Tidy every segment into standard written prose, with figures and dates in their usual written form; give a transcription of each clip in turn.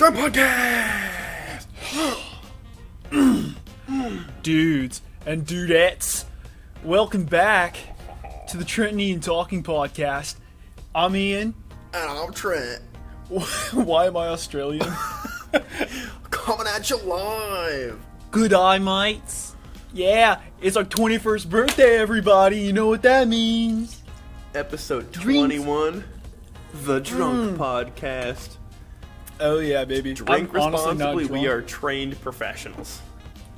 Jump Podcast! Dudes and dudettes, welcome back to the Trentonian Talking Podcast. I'm Ian. And I'm Trent. Why am I Australian? Coming at you live! Good eye, mates. Yeah, it's our 21st birthday, everybody. You know what that means. Episode 21, The Drunk Podcast. Oh yeah, baby. Drink responsibly. We are trained professionals.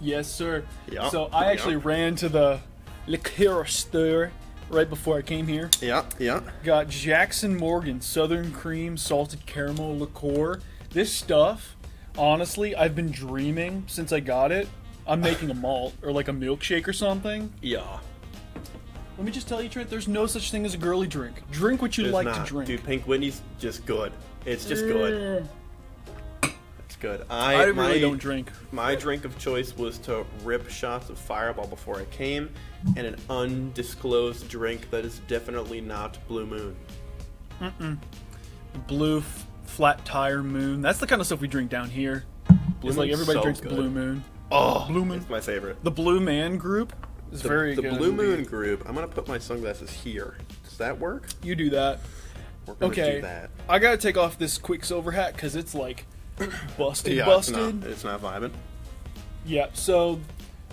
Yes, sir. Yep. So I actually ran to the liqueur store right before I came here. Yeah, yeah. Got Jackson Morgan Southern Cream Salted Caramel Liqueur. This stuff, honestly, I've been dreaming since I got it. I'm making a malt or like a milkshake or something. Yeah. Let me just tell you, Trent, there's no such thing as a girly drink. Drink what you like to drink. Dude, Pink Whitney's just good. It's just good. Good. I really don't drink. My drink of choice was to rip shots of Fireball before I came, and an undisclosed drink that is definitely not Blue Moon. Blue flat tire moon. That's the kind of stuff we drink down here. It's like everybody drinks Blue Moon. Oh, Blue Moon. It's my favorite. The Blue Man group is very good. The Blue Moon group. I'm gonna put my sunglasses here. Does that work? You do that. We're gonna do that. I gotta take off this Quicksilver hat because it's like. Busted. It's not vibing. Yeah, so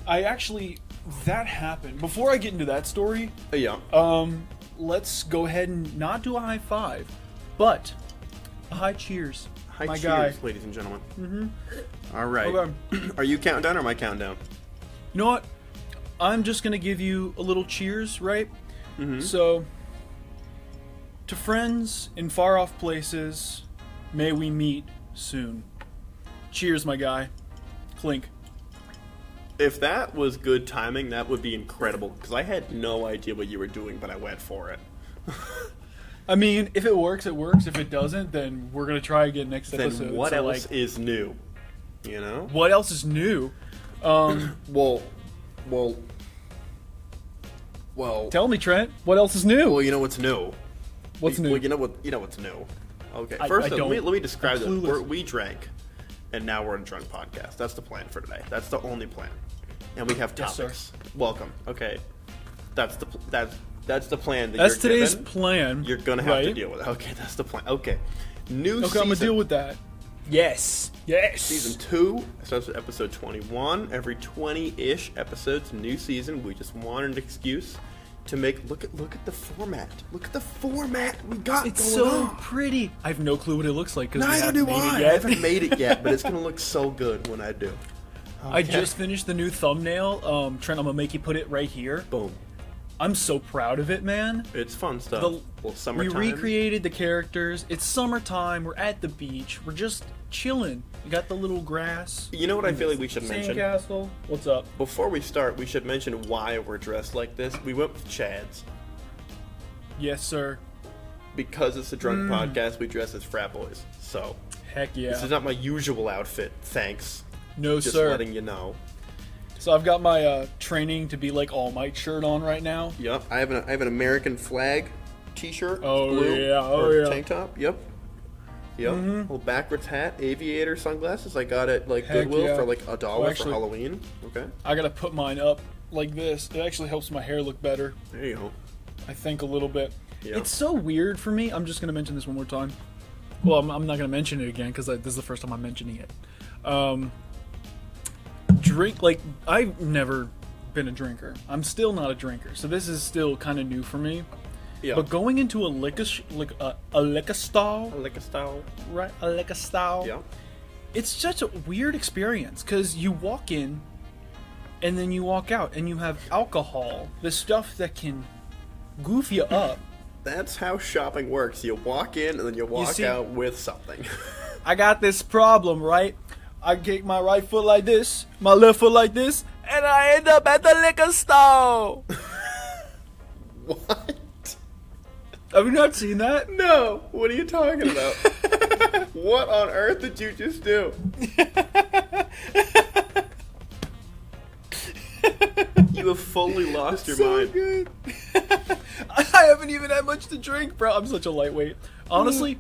I actually that happened. Before I get into that story, let's go ahead and not do a high five, but a high cheers. High cheers, guy. Ladies and gentlemen. Mm-hmm. All right. Okay. Are you counting down or am I counting down? You know what? I'm just gonna give you a little cheers, right? Mm-hmm. So, to friends in far off places, may we meet soon. Cheers, my guy. Clink. If that was good timing, that would be incredible, because I had no idea what you were doing, but I went for it. I mean, if it works, it works. If it doesn't, then we're going to try again next episode. Then what else is new? You know? What else is new? Well. Tell me, Trent. What else is new? Well, you know what's new. What's new? Well, you know what's new. Okay, first let me describe that. We drank, and now we're in a drunk podcast. That's the plan for today. That's the only plan. And we have topics. Yes, welcome. Okay, that's the plan. That's today's plan. You're gonna have to deal with it. Okay, that's the plan. Okay, new season. I'm gonna deal with that. Yes. Season 2 starts with episode 21. Every 20-ish episodes, new season. We just wanted an excuse. To make look at the format. Look at the format we got. It's going so on. Pretty. I have no clue what it looks like because I haven't made it yet, but it's gonna look so good when I do. Okay. I just finished the new thumbnail. Trent, I'm gonna make you put it right here. Boom. I'm so proud of it, man. It's fun stuff. Summertime. We recreated the characters. It's summertime. We're at the beach. We're just chilling. We got the little grass. You know what I feel like we should mention? Sandcastle. What's up? Before we start, we should mention why we're dressed like this. We went with Chad's. Yes, sir. Because it's a drunk podcast, we dress as frat boys. So. Heck yeah. This is not my usual outfit. Thanks. No, sir. Just letting you know. So I've got my training to be like All Might shirt on right now. Yep, I have an American flag T-shirt. Oh blue, yeah, tank top. Yep. Mm-hmm. Little backwards hat, aviator sunglasses. I got it like Goodwill for like $1 for Halloween. Okay. I gotta put mine up like this. It actually helps my hair look better. There you go. I think a little bit. Yeah. It's so weird for me. I'm just gonna mention this one more time. Well, I'm not gonna mention it again because this is the first time I'm mentioning it. Drink, like, I've never been a drinker. I'm still not a drinker, so this is still kind of new for me. Yeah. But going into a liquor style, yeah, it's such a weird experience because you walk in and then you walk out and you have alcohol, the stuff that can goof you up. That's how shopping works. You walk in and then you walk out with something. I got this problem, right? I take my right foot like this, my left foot like this, and I end up at the liquor store. What? Have you not seen that? No. What are you talking about? What on earth did you just do? You have fully lost your mind. Good. I haven't even had much to drink, bro. I'm such a lightweight. Honestly,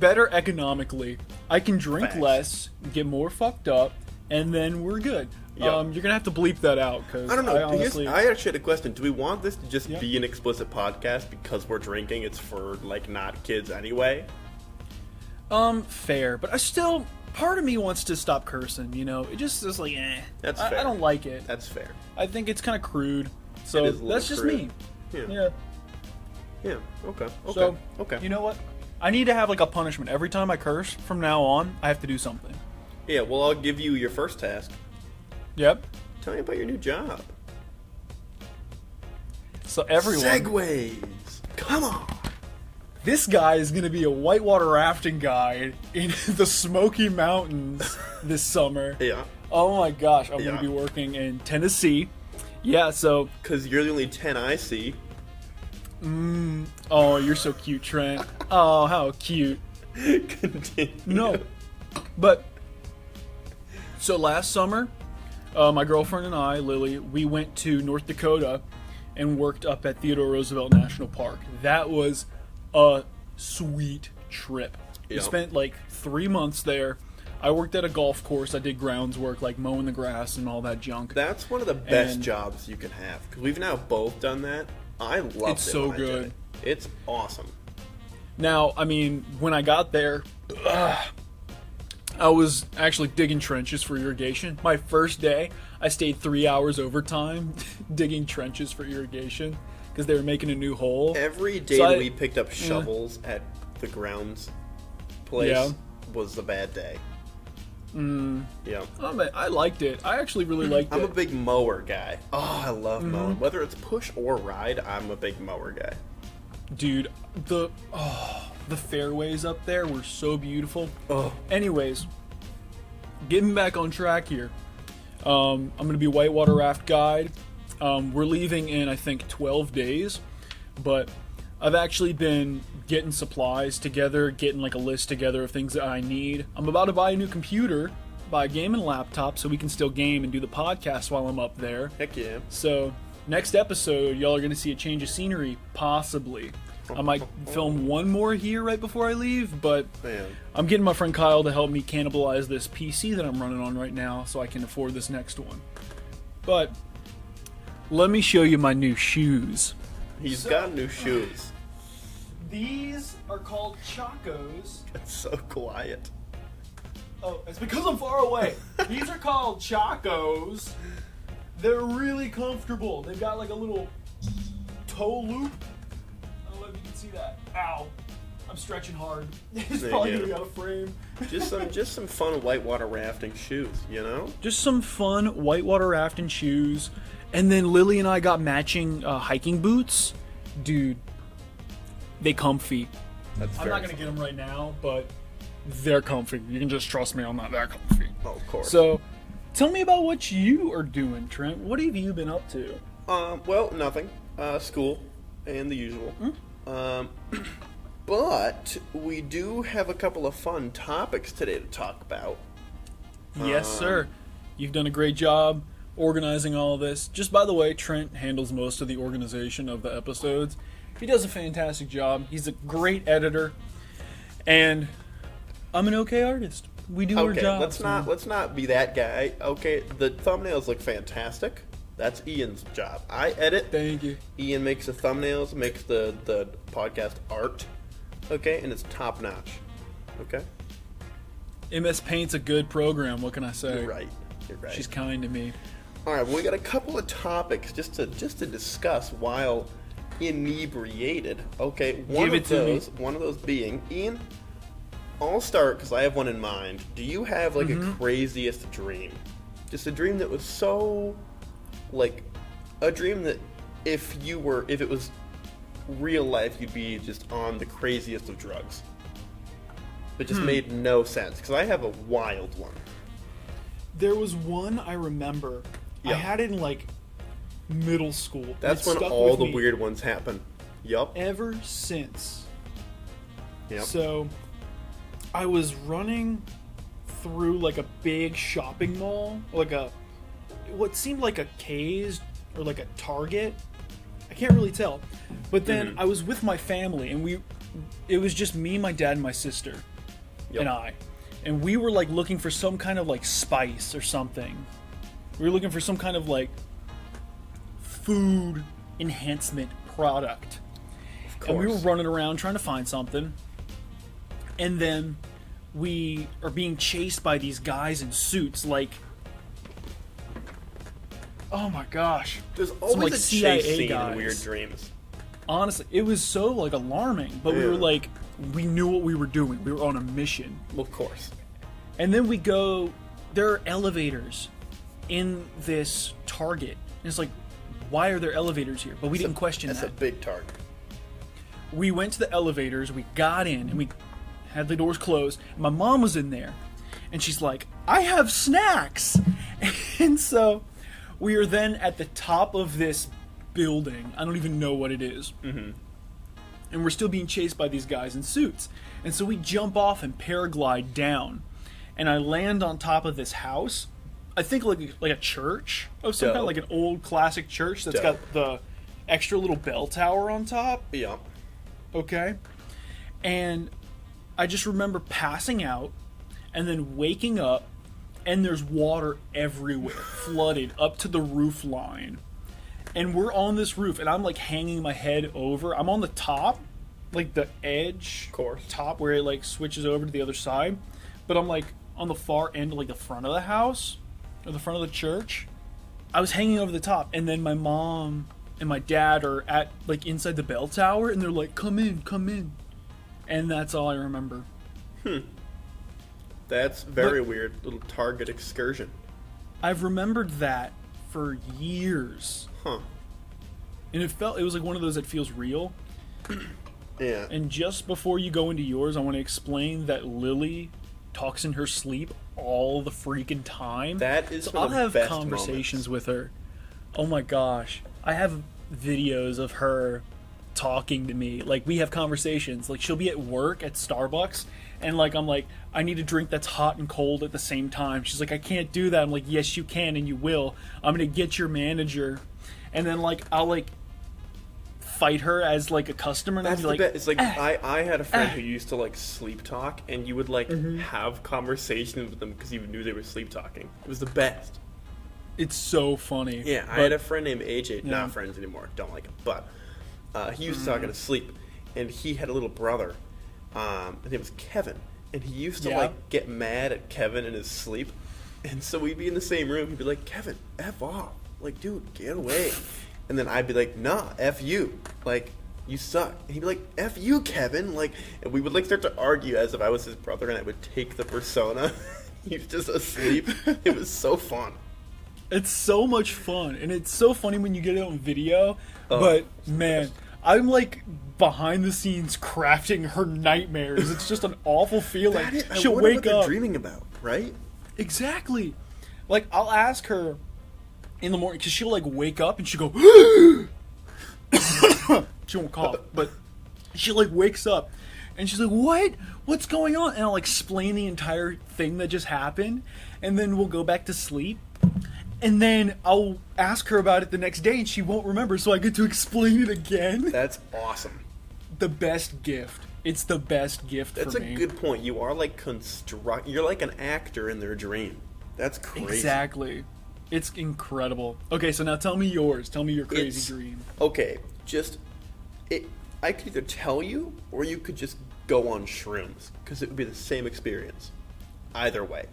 better economically I can drink less, get more fucked up, and then we're good. Yep. You're going to have to bleep that out. Cause I don't know. I actually had a question. Do we want this to just be an explicit podcast because we're drinking? It's for, like, not kids anyway? Fair. But I still, part of me wants to stop cursing, you know? It just is like, eh. That's fair. I don't like it. That's fair. I think it's kind of crude. So that's just crude. Me. Yeah. Yeah. Okay. So, okay. You know what? I need to have, like, a punishment. Every time I curse from now on, I have to do something. Yeah, well, I'll give you your first task. Yep. Tell me about your new job. So everyone... Segways! Come on! This guy is going to be a whitewater rafting guide in the Smoky Mountains this summer. Yeah. Oh my gosh, I'm going to be working in Tennessee. Yeah, so... Because you're the only 10 I see. Oh, you're so cute, Trent. Oh, how cute. Continue. No. But... So last summer... my girlfriend and I, Lily, we went to North Dakota and worked up at Theodore Roosevelt National Park. That was a sweet trip. Yep. We spent like 3 months there. I worked at a golf course. I did grounds work, like mowing the grass and all that junk. That's one of the best jobs you can have. Cause we've now both done that. I loved it. It's so good. It's awesome. Now, I mean, when I got there... I was actually digging trenches for irrigation. My first day, I stayed 3 hours overtime digging trenches for irrigation because they were making a new hole. Every day we picked up shovels at the grounds place was a bad day. Yeah. I liked it. I actually really liked it. I'm a big mower guy. Oh, I love mowing. Whether it's push or ride, I'm a big mower guy. Dude, the fairways up there were so beautiful. Oh. Anyways, getting back on track here. I'm going to be whitewater raft guide. We're leaving in, I think, 12 days. But I've actually been getting supplies together, getting like a list together of things that I need. I'm about to buy a new computer, buy a gaming laptop, so we can still game and do the podcast while I'm up there. Heck yeah. So next episode, y'all are going to see a change of scenery, possibly. I might film one more here right before I leave, but I'm getting my friend Kyle to help me cannibalize this PC that I'm running on right now so I can afford this next one. But let me show you my new shoes. He's got new shoes. These are called Chacos. It's so quiet. Oh, it's because I'm far away. These are called Chacos. They're really comfortable. They've got like a little toe loop. That. Ow. I'm stretching hard. It's probably going to be out of frame. just some fun whitewater rafting shoes, you know? Just some fun whitewater rafting shoes. And then Lily and I got matching hiking boots. Dude, they comfy. I'm not going to get them right now, but they're comfy. You can just trust me on that. They're comfy. Oh, of course. So, tell me about what you are doing, Trent. What have you been up to? Well, nothing. School and the usual. Hmm? But we do have a couple of fun topics today to talk about. Yes, sir. You've done a great job organizing all of this. Just by the way, Trent handles most of the organization of the episodes. He does a fantastic job. He's a great editor, and I'm an okay artist. We do our job. Let's not be that guy. Okay, the thumbnails look fantastic. That's Ian's job. I edit. Thank you. Ian makes the thumbnails, makes the podcast art. Okay? And it's top notch. Okay? MS Paint's a good program, what can I say? You're right. She's kind to me. Alright, well, we got a couple of topics just to discuss while inebriated. Okay, one of those being, Ian, I'll start because I have one in mind. Do you have like a craziest dream? Just a dream that was so... Like, a dream that if it was real life, you'd be just on the craziest of drugs. It just made no sense, because I have a wild one. There was one I remember. Yeah. I had it in, like, middle school. That's when all the weird ones happen. Yup. Ever since. Yep. So, I was running through, like, a big shopping mall, like a... What seemed like a K's or like a Target, I can't really tell. But then I was with my family, and it was just me, my dad, and my sister, and I. and we were like looking for some kind of like spice or something. We were looking for some kind of like food enhancement product. Of course. And we were running around trying to find something. And then we are being chased by these guys in suits, like, oh my gosh. There's always some, like, a CIA chase guys in Weird Dreams. Honestly, it was so like alarming, but we were like, we knew what we were doing. We were on a mission. Of course. And then we go, there are elevators in this Target. And it's like, why are there elevators here? But we didn't question that. That's a big Target. We went to the elevators, we got in, and we had the doors closed. My mom was in there, and she's like, I have snacks! And so we are then at the top of this building. I don't even know what it is. Mm-hmm. And we're still being chased by these guys in suits. And so we jump off and paraglide down. And I land on top of this house. I think like a church of some kind, like an old classic church that's got the extra little bell tower on top. Yeah. Okay. And I just remember passing out and then waking up, and there's water everywhere, flooded up to the roof line. And we're on this roof, and I'm like hanging my head over. I'm on the top, like the edge, top where it like switches over to the other side. But I'm like on the far end, like the front of the house or the front of the church. I was hanging over the top, and then my mom and my dad are at like inside the bell tower, and they're like, "Come in, come in." And that's all I remember. Hmm. That's very weird. Little Target excursion. I've remembered that for years. Huh. And it was like one of those that feels real. Yeah. And just before you go into yours, I want to explain that Lily talks in her sleep all the freaking time. That is so I'll have conversations with her. Oh my gosh. I have videos of her talking to me. Like, we have conversations. Like, she'll be at work at Starbucks, and like I'm like, I need a drink that's hot and cold at the same time. She's like, I can't do that. I'm like, yes you can, and you will. I'm gonna get your manager. And then like I'll like fight her as like a customer, and I'll be like, it's like I had a friend who used to like sleep talk, and you would like have conversations with them because you knew they were sleep talking. It was the best. It's so funny. Yeah, I had a friend named AJ, not friends anymore, don't like him, but he used to talk in his sleep, and he had a little brother. His name was Kevin, and he used to like get mad at Kevin in his sleep, and so we'd be in the same room. He'd be like, "Kevin, f off! Like, dude, get away!" And then I'd be like, "Nah, f you! Like, you suck!" And he'd be like, "F you, Kevin!" Like, and we would like start to argue as if I was his brother, and I would take the persona. He was just asleep. It was so fun. It's so much fun, and it's so funny when you get it on video. Oh. But man, I'm like behind the scenes crafting her nightmares. It's just an awful feeling. That is, she'll wake up. I wonder what they're dreaming about, right? Exactly. Like, I'll ask her in the morning, because she'll like wake up and she'll go, she won't cough, but she like wakes up and she's like, what? What's going on? And I'll explain the entire thing that just happened, and then we'll go back to sleep. And then I'll ask her about it the next day, and she won't remember, so I get to explain it again. That's awesome. The best gift. It's the best gift for me. That's a good point. You are like you're like an actor in their dream. That's crazy. Exactly. It's incredible. Okay, so now tell me yours. Tell me your crazy dream. Okay, I could either tell you, or you could just go on shrooms, because it would be the same experience. Either way.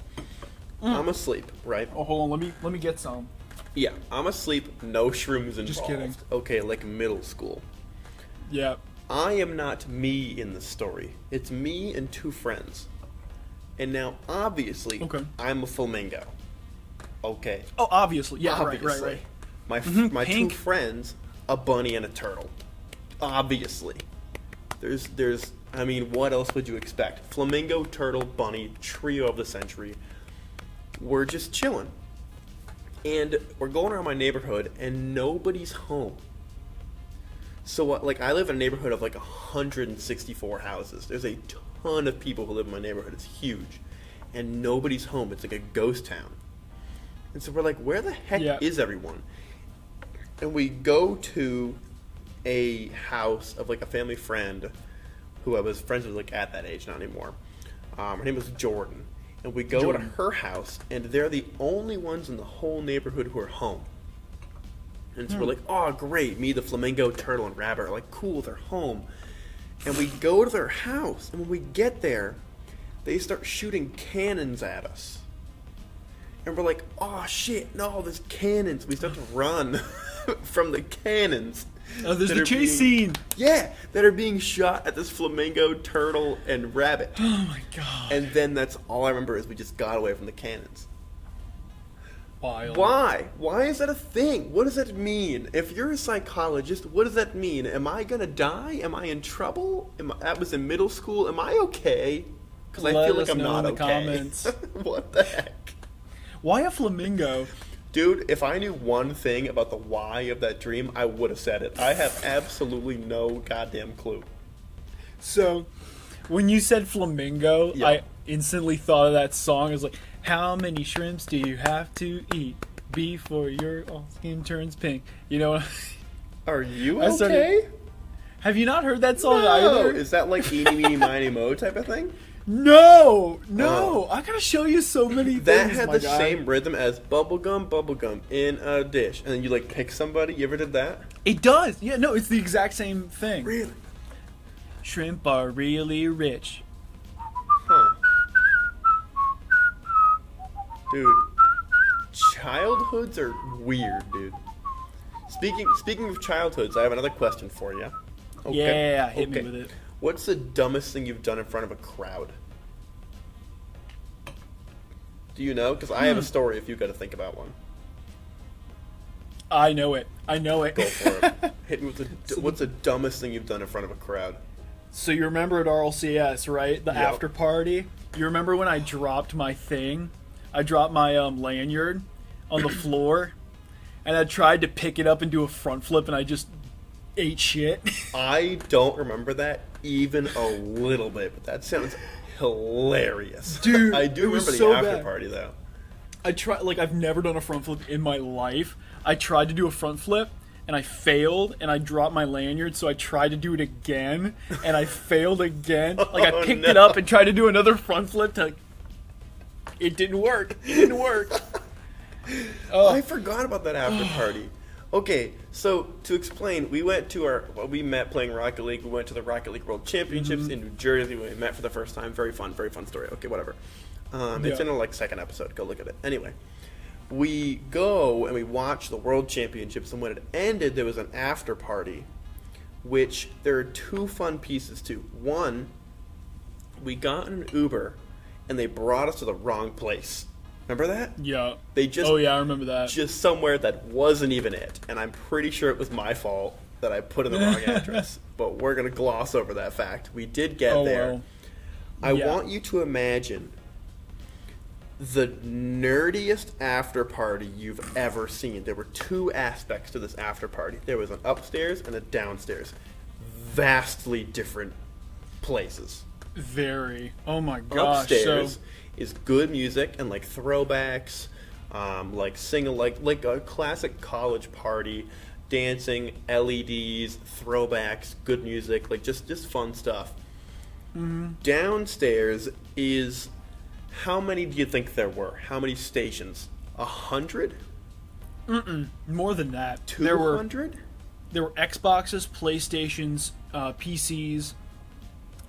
I'm asleep, right? Oh, hold on. Let me get some. Yeah, I'm asleep. No shrooms involved. Just kidding. Okay, like middle school. Yeah. I am not me in the story. It's me and two friends. And now, obviously, I'm a flamingo. Okay. Oh, obviously. Yeah, obviously. Right. My two friends, a bunny and a turtle. Obviously. There's. I mean, what else would you expect? Flamingo, turtle, bunny, trio of the century. We're just chilling, and we're going around my neighborhood, and nobody's home. So, like, I live in a neighborhood of like 164 houses. There's a ton of people who live in my neighborhood. It's huge, and nobody's home. It's like a ghost town. And so we're like, where the heck is everyone? And we go to a house of like a family friend, who I was friends with like at that age, not anymore. Her name was Jordan. and we go to her house, and they're the only ones in the whole neighborhood who are home. And so we're like, oh, great, me, the flamingo, turtle, and rabbit are like, cool, they're home. And we go to their house, and when we get there, they start shooting cannons at us. And we're like, oh, shit, no, there's cannons. We start to run from the cannons. Oh, there's the chase scene. Yeah, that are being shot at this flamingo, turtle, and rabbit. Oh, my God. And then that's all I remember is we just got away from the cannons. Wild. Why? Why is that a thing? What does that mean? If you're a psychologist, what does that mean? Am I going to die? Am I in trouble? That was in middle school. Am I okay? Because I feel like I'm not okay. Let us know in the comments. What the heck? Why a flamingo? Dude, if I knew one thing about the why of that dream, I would have said it. I have absolutely no goddamn clue. So, when you said flamingo, yeah. I instantly thought of that song. It was like, how many shrimps do you have to eat before your skin turns pink? You know, are you okay? Have you not heard that song either? Is that like Eeny, Meeny, Miny, Moe type of thing? No, no, I gotta show you so many things. That had the same rhythm as bubblegum in a dish. And then you like pick somebody. You ever did that? It does. Yeah, no, it's the exact same thing. Really? Shrimp are really rich. Huh. Dude, childhoods are weird, dude. Speaking of childhoods, I have another question for you. Okay. Yeah, hit me with it. What's the dumbest thing you've done in front of a crowd? Do you know? Because I have a story if you've got to think about one. I know it. I know it. Go for it. Hit me with what's the dumbest thing you've done in front of a crowd? So you remember at RLCS, right? The after party? You remember when I dropped my thing? I dropped my lanyard on the floor, and I tried to pick it up and do a front flip, and I just ate shit. I don't remember that even a little bit, but that sounds hilarious. Dude, I do remember the after party though. I tried, like, I've never done a front flip in my life. I tried to do a front flip and I failed and I dropped my lanyard, so I tried to do it again and I failed again. Like I picked it up and tried to do another front flip to it didn't work. It didn't work. I forgot about that after party. Okay, so to explain, we went to we met playing Rocket League. We went to the Rocket League World Championships in New Jersey. We met for the first time. Very fun story. Okay, whatever. It's in a second episode. Go look at it. Anyway, we go and we watch the World Championships, and when it ended, there was an after party, which there are two fun pieces to. One, we got an Uber, and they brought us to the wrong place. Remember that? Yeah. They just I remember that. Just somewhere that wasn't even it. And I'm pretty sure it was my fault that I put in the wrong address. But we're going to gloss over that fact. We did get there. Well. I want you to imagine the nerdiest after party you've ever seen. There were two aspects to this after party. There was an upstairs and a downstairs. Vastly different places. Very. Oh my gosh. Upstairs is good music and like throwbacks, like singing, like a classic college party, dancing, LEDs, throwbacks, good music, like just fun stuff. Downstairs is, how many do you think there were? How many stations? 100? More than that. 200? There were Xboxes, PlayStations, PCs.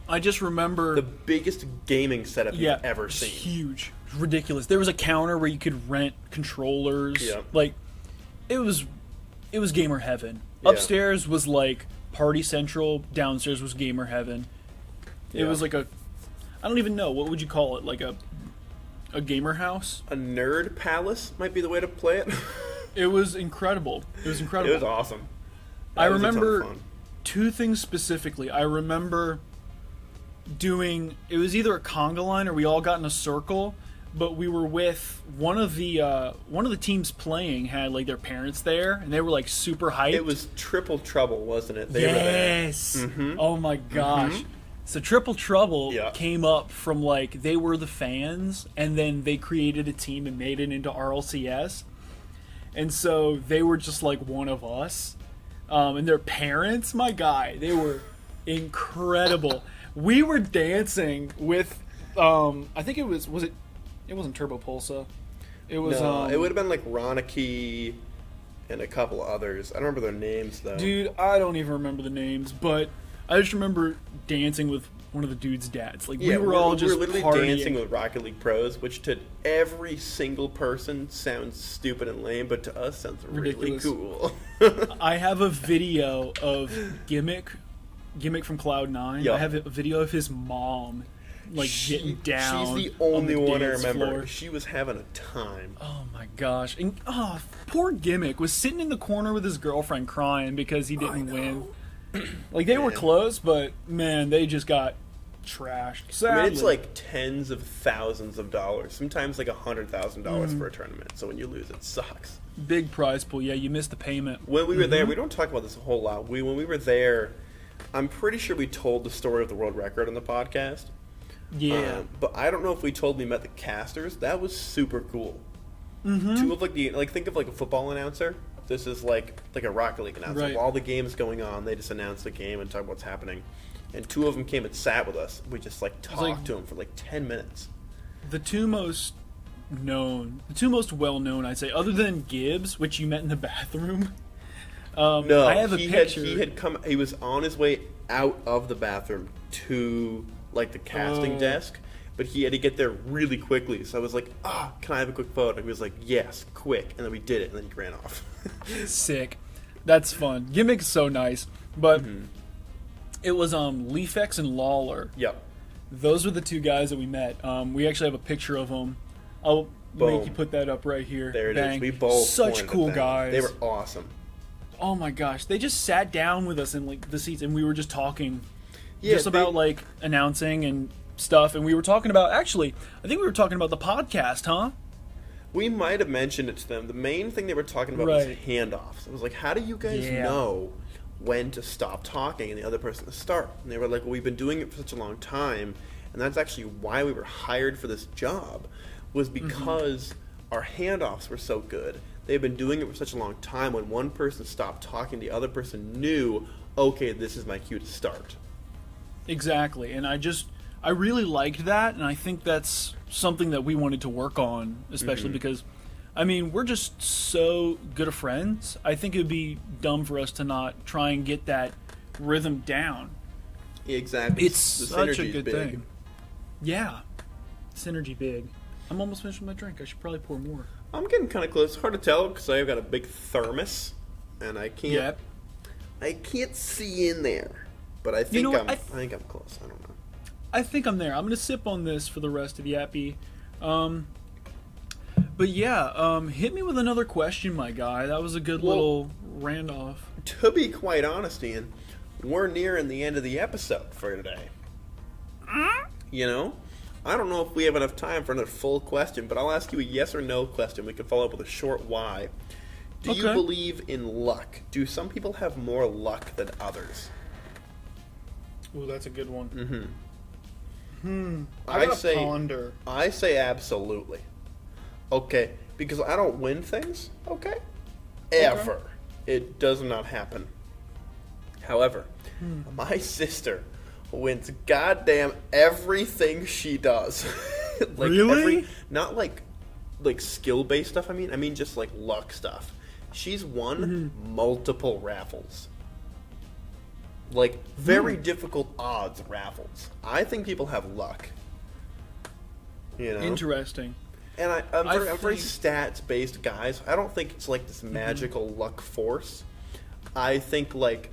I just remember the biggest gaming setup you've ever seen. Huge, ridiculous. There was a counter where you could rent controllers. Yeah. Like, it was gamer heaven. Yeah. Upstairs was like Party Central. Downstairs was gamer heaven. It was like I don't even know, what would you call it? Like a gamer house? A nerd palace might be the way to play it. It was incredible. It was incredible. It was awesome. I remember two things specifically. I remember it was either a conga line or we all got in a circle, but we were with one of the teams playing had like their parents there, and they were like super hyped. It was Triple Trouble, wasn't it? They were there. Oh my gosh. So Triple Trouble came up from like, they were the fans, and then they created a team and made it into RLCS, and so they were just like one of us, and their parents, my guy, they were incredible. We were dancing with, I think it was it It wasn't Turbo Pulsa. It was. No, it would have been like Ronicky and a couple others. I don't remember their names though. Dude, I don't even remember the names, but I just remember dancing with one of the dude's dads. Like we were all just literally partying, dancing with Rocket League pros, which to every single person sounds stupid and lame, but to us sounds ridiculous. Really cool. I have a video of Gimmick from Cloud9. Yep. I have a video of his mom, like getting down. She's the only one I remember. Floor. She was having a time. Oh my gosh! And oh, poor Gimmick was sitting in the corner with his girlfriend crying because he didn't win. Like they were close, but man, they just got trashed. Sadly. I mean, it's like tens of thousands of dollars, sometimes like $100,000 for a tournament. So when you lose, it sucks. Big prize pool, yeah. You missed the payment. When we were there, we don't talk about this a whole lot. When we were there, I'm pretty sure we told the story of the world record on the podcast. Yeah, but I don't know if we told we met the casters. That was super cool. Two of like the think of like a football announcer. This is like a Rocket League announcer. Right. While the game's going on, they just announce the game and talk about what's happening. And two of them came and sat with us. We just like talked to them for like 10 minutes. The two most well-known, I'd say, other than Gibbs, which you met in the bathroom. No, I have a picture. He was on his way out of the bathroom to like the casting desk, but he had to get there really quickly. So I was like, can I have a quick photo? And he was like, yes, quick. And then we did it, and then he ran off. Sick. That's fun. Gimmick's so nice. But it was Leafex and Lawler. Yep. Those were the two guys that we met. We actually have a picture of them. I'll make you put that up right here. There it is. We both such cool guys. They were awesome. Oh my gosh. They just sat down with us in like the seats, and we were just talking. Yeah, just about like announcing and stuff, and we were talking about I think we were talking about the podcast, huh? We might have mentioned it to them. The main thing they were talking about was handoffs. It was like, how do you guys know when to stop talking and the other person to start? And they were like, well, we've been doing it for such a long time, and that's actually why we were hired for this job, was because our handoffs were so good. They've been doing it for such a long time. When one person stopped talking, the other person knew, okay, this is my cue to start. Exactly, and I really liked that, and I think that's something that we wanted to work on, especially because, I mean, we're just so good of friends. I think it would be dumb for us to not try and get that rhythm down. Exactly. It's the such a good thing. Yeah. Synergy big. I'm almost finished with my drink. I should probably pour more. I'm getting kind of close. Hard to tell because I've got a big thermos, and I can't see in there. But I think I think I'm close. I don't know. I think I'm there. I'm gonna sip on this for the rest of the yappy. But yeah, hit me with another question, my guy. That was a good little randoff. To be quite honest, Ian, we're nearing the end of the episode for today. You know, I don't know if we have enough time for another full question, but I'll ask you a yes or no question. We can follow up with a short why. Do you believe in luck? Do some people have more luck than others? Ooh, that's a good one. I say ponder. I say absolutely. Okay, because I don't win things. Okay, ever it does not happen. However, my sister wins goddamn everything she does. Like really? Not like skill-based stuff. I mean just like luck stuff. She's won multiple raffles. Like, very difficult odds raffles. I think people have luck. You know? Interesting. And I'm very stats-based guy, so I don't think it's like this magical luck force. I think, like,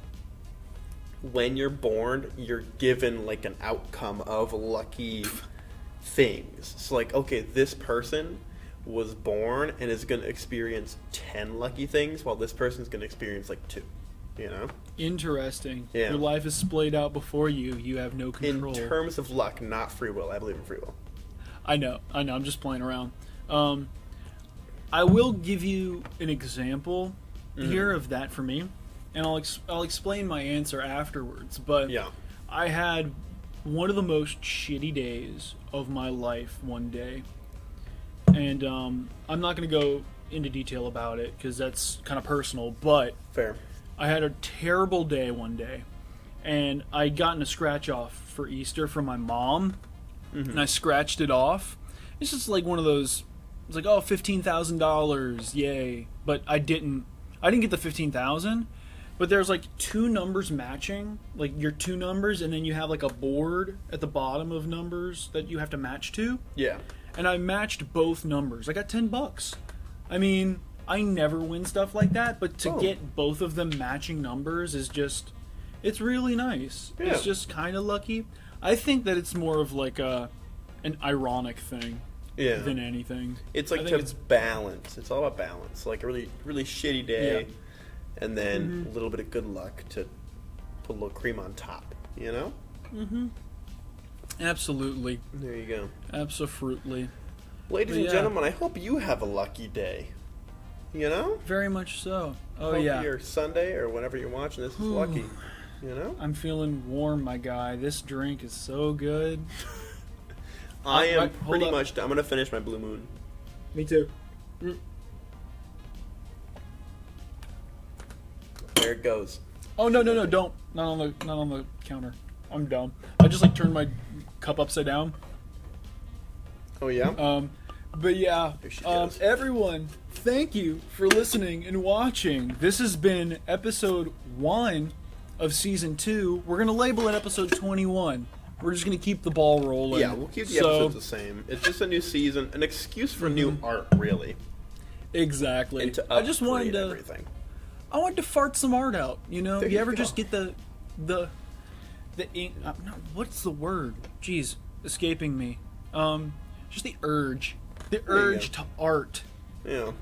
when you're born, you're given, like, an outcome of lucky things. So, like, okay, this person was born and is going to experience 10 lucky things, while this person's going to experience, like, 2. You know? Interesting. Yeah. Your life is splayed out before you. You have no control. In terms of luck, not free will. I believe in free will. I know. I'm just playing around. I will give you an example here of that for me, and I'll explain my answer afterwards. But I had one of the most shitty days of my life one day, and I'm not going to go into detail about it because that's kind of personal. But fair. I had a terrible day one day, and I'd gotten a scratch off for Easter from my mom, and I scratched it off, It's just like one of those. It's like, oh, $15,000, yay! But I didn't get the 15,000. But there's like two numbers matching, like your two numbers, and then you have like a board at the bottom of numbers that you have to match to. Yeah. And I matched both numbers. I got $10. I mean, I never win stuff like that, but to get both of them matching numbers is just, it's really nice. Yeah. It's just kind of lucky. I think that it's more of like an ironic thing than anything. It's like it's balance. It's all about balance. Like a really, really shitty day. Yeah. And then a little bit of good luck to put a little cream on top, you know? Mm-hmm. Absolutely. There you go. Absolutely. Ladies and gentlemen, I hope you have a lucky day, you know? Very much so. Oh, hope your Sunday or whenever you're watching this is lucky, you know? I'm feeling warm, my guy. This drink is so good. I'm going to finish my Blue Moon. Me too. Mm. There it goes. Oh, no, don't. Not on the counter. I'm dumb. I just, like, turned my cup upside down. Oh, yeah? But, yeah. Everyone, thank you for listening and watching. This has been episode 1 of season 2. We're going to label it episode 21. We're just going to keep the ball rolling. Yeah, we'll keep the episodes the same. It's just a new season, an excuse for new art, really. Exactly. And to upgrade everything. I wanted to fart some art out, you know? You ever just get the ink... no, what's the word? Jeez, escaping me. Just the urge. The urge to art. Yeah.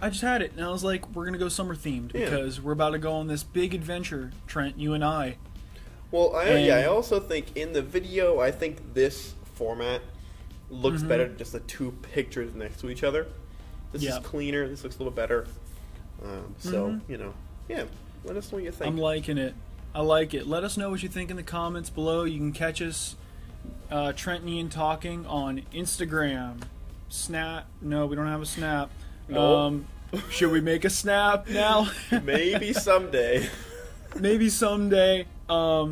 I just had it, and I was like, we're going to go summer-themed, because we're about to go on this big adventure, Trent, you and I. Well, I also think in the video, I think this format looks better, just the two pictures next to each other. This is cleaner, this looks a little better. Let us know what you think. I'm liking it. I like it. Let us know what you think in the comments below. You can catch us, Trent and Ian Talking, on Instagram. Snap. No, we don't have a snap. Should we make a snap now? Maybe someday. Maybe someday. You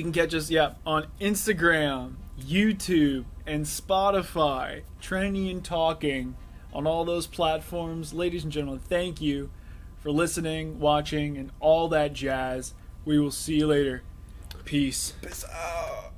can catch us, on Instagram, YouTube, and Spotify. Trent and Ian Talking. On all those platforms. Ladies and gentlemen, thank you for listening, watching, and all that jazz. We will see you later. Peace. Peace out.